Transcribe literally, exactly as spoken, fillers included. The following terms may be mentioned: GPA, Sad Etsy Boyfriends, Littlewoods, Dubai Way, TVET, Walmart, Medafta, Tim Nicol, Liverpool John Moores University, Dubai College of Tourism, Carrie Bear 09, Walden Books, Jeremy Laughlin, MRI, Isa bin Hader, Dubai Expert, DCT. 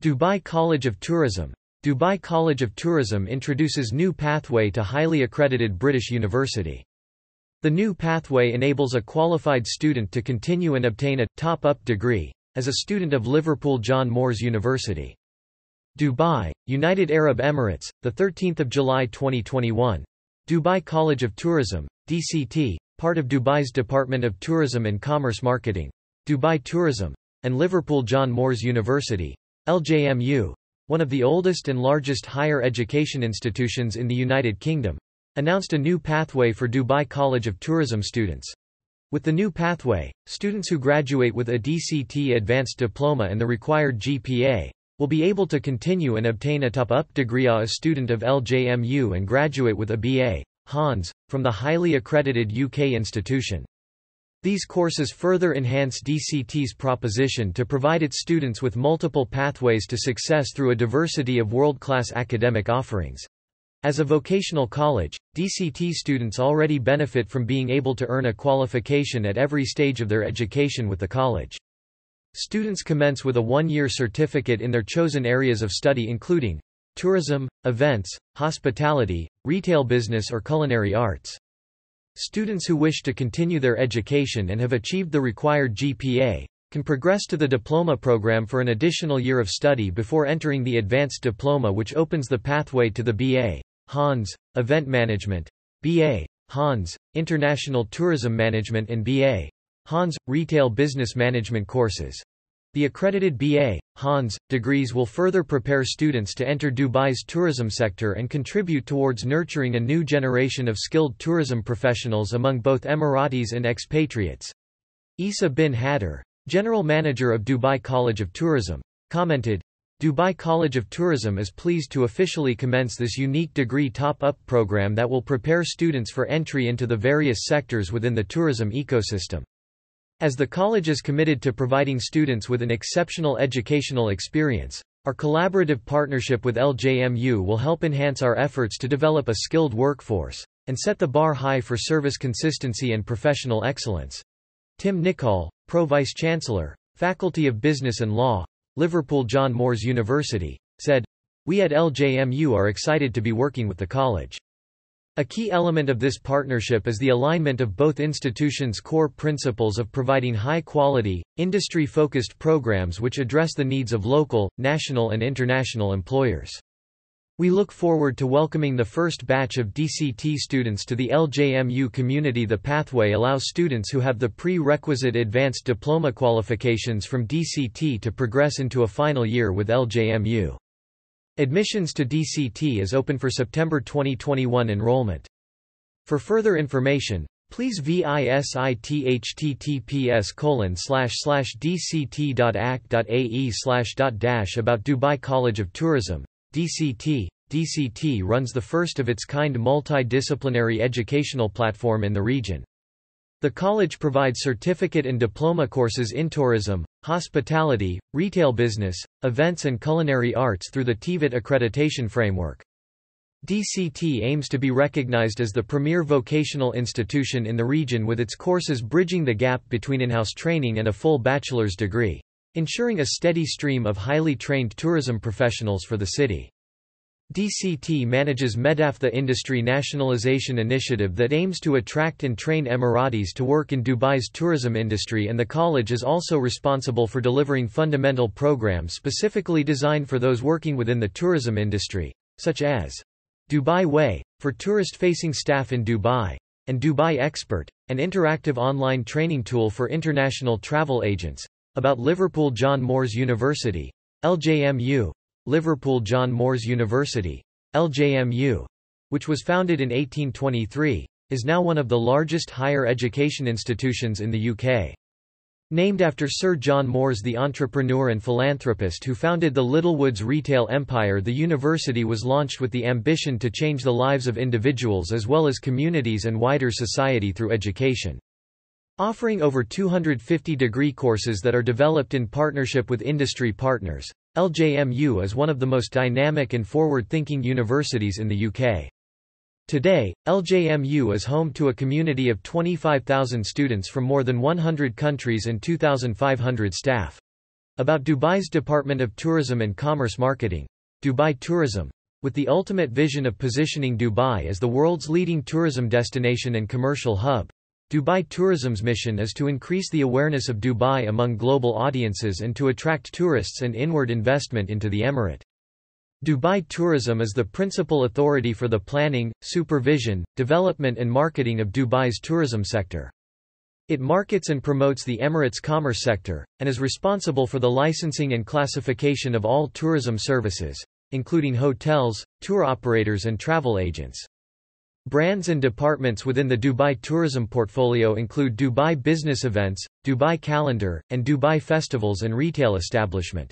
Dubai College of Tourism. Dubai College of Tourism introduces new pathway to highly accredited British university. The new pathway enables a qualified student to continue and obtain a top-up degree, as a student of Liverpool John Moores University. Dubai, United Arab Emirates, the thirteenth of July twenty twenty-one. Dubai College of Tourism, D C T, part of Dubai's Department of Tourism and Commerce Marketing, Dubai Tourism, and Liverpool John Moores University, L J M U, one of the oldest and largest higher education institutions in the United Kingdom, announced a new pathway for Dubai College of Tourism students. With the new pathway, students who graduate with a D C T Advanced Diploma and the required G P A, will be able to continue and obtain a top-up degree as a student of L J M U and graduate with a B A, Hons, from the highly accredited U K institution. These courses further enhance D C T's proposition to provide its students with multiple pathways to success through a diversity of world-class academic offerings. As a vocational college, D C T students already benefit from being able to earn a qualification at every stage of their education with the college. Students commence with a one-year certificate in their chosen areas of study including tourism, events, hospitality, retail business or culinary arts. Students who wish to continue their education and have achieved the required G P A, can progress to the diploma program for an additional year of study before entering the advanced diploma, which opens the pathway to the B A, Hons, Event Management, B A, Hons, International Tourism Management and B A, Hons, Retail Business Management courses. The accredited B A, Hons, degrees will further prepare students to enter Dubai's tourism sector and contribute towards nurturing a new generation of skilled tourism professionals among both Emiratis and expatriates. Isa bin Hader, General Manager of Dubai College of Tourism, commented, "Dubai College of Tourism is pleased to officially commence this unique degree top-up program that will prepare students for entry into the various sectors within the tourism ecosystem. As the college is committed to providing students with an exceptional educational experience, our collaborative partnership with L J M U will help enhance our efforts to develop a skilled workforce, and set the bar high for service consistency and professional excellence." Tim Nicol, Pro-Vice Chancellor, Faculty of Business and Law, Liverpool John Moores University, said, "We at L J M U are excited to be working with the college. A key element of this partnership is the alignment of both institutions' core principles of providing high-quality, industry-focused programs which address the needs of local, national and international employers. We look forward to welcoming the first batch of D C T students to the L J M U community." The pathway allows students who have the prerequisite advanced diploma qualifications from D C T to progress into a final year with L J M U. Admissions to D C T is open for September twenty twenty-one enrollment. For further information, please visit https colon slash slash dct dot ac dot ae slash dot dash about Dubai College of Tourism, D C T. D C T runs the first of its kind multidisciplinary educational platform in the region. The college provides certificate and diploma courses in tourism, hospitality, retail business, events and culinary arts through the T V E T accreditation framework. D C T aims to be recognized as the premier vocational institution in the region with its courses bridging the gap between in-house training and a full bachelor's degree, ensuring a steady stream of highly trained tourism professionals for the city. D C T manages Medafta industry nationalization initiative that aims to attract and train Emiratis to work in Dubai's tourism industry, and the college is also responsible for delivering fundamental programs specifically designed for those working within the tourism industry, such as Dubai Way, for tourist-facing staff in Dubai, and Dubai Expert, an interactive online training tool for international travel agents. About Liverpool John Moores University, L J M U. Liverpool John Moores University, L J M U, which was founded in eighteen twenty-three, is now one of the largest higher education institutions in the U K. Named after Sir John Moores, the entrepreneur and philanthropist who founded the Littlewoods retail empire, the university was launched with the ambition to change the lives of individuals as well as communities and wider society through education. Offering over two hundred fifty degree courses that are developed in partnership with industry partners, L J M U is one of the most dynamic and forward-thinking universities in the U K. Today, L J M U is home to a community of twenty-five thousand students from more than one hundred countries and two thousand five hundred staff. About Dubai's Department of Tourism and Commerce Marketing. Dubai Tourism. With the ultimate vision of positioning Dubai as the world's leading tourism destination and commercial hub, Dubai Tourism's mission is to increase the awareness of Dubai among global audiences and to attract tourists and inward investment into the emirate. Dubai Tourism is the principal authority for the planning, supervision, development and marketing of Dubai's tourism sector. It markets and promotes the Emirates' commerce sector, and is responsible for the licensing and classification of all tourism services, including hotels, tour operators and travel agents. Brands and departments within the Dubai tourism portfolio include Dubai Business Events, Dubai Calendar, and Dubai Festivals and Retail Establishment.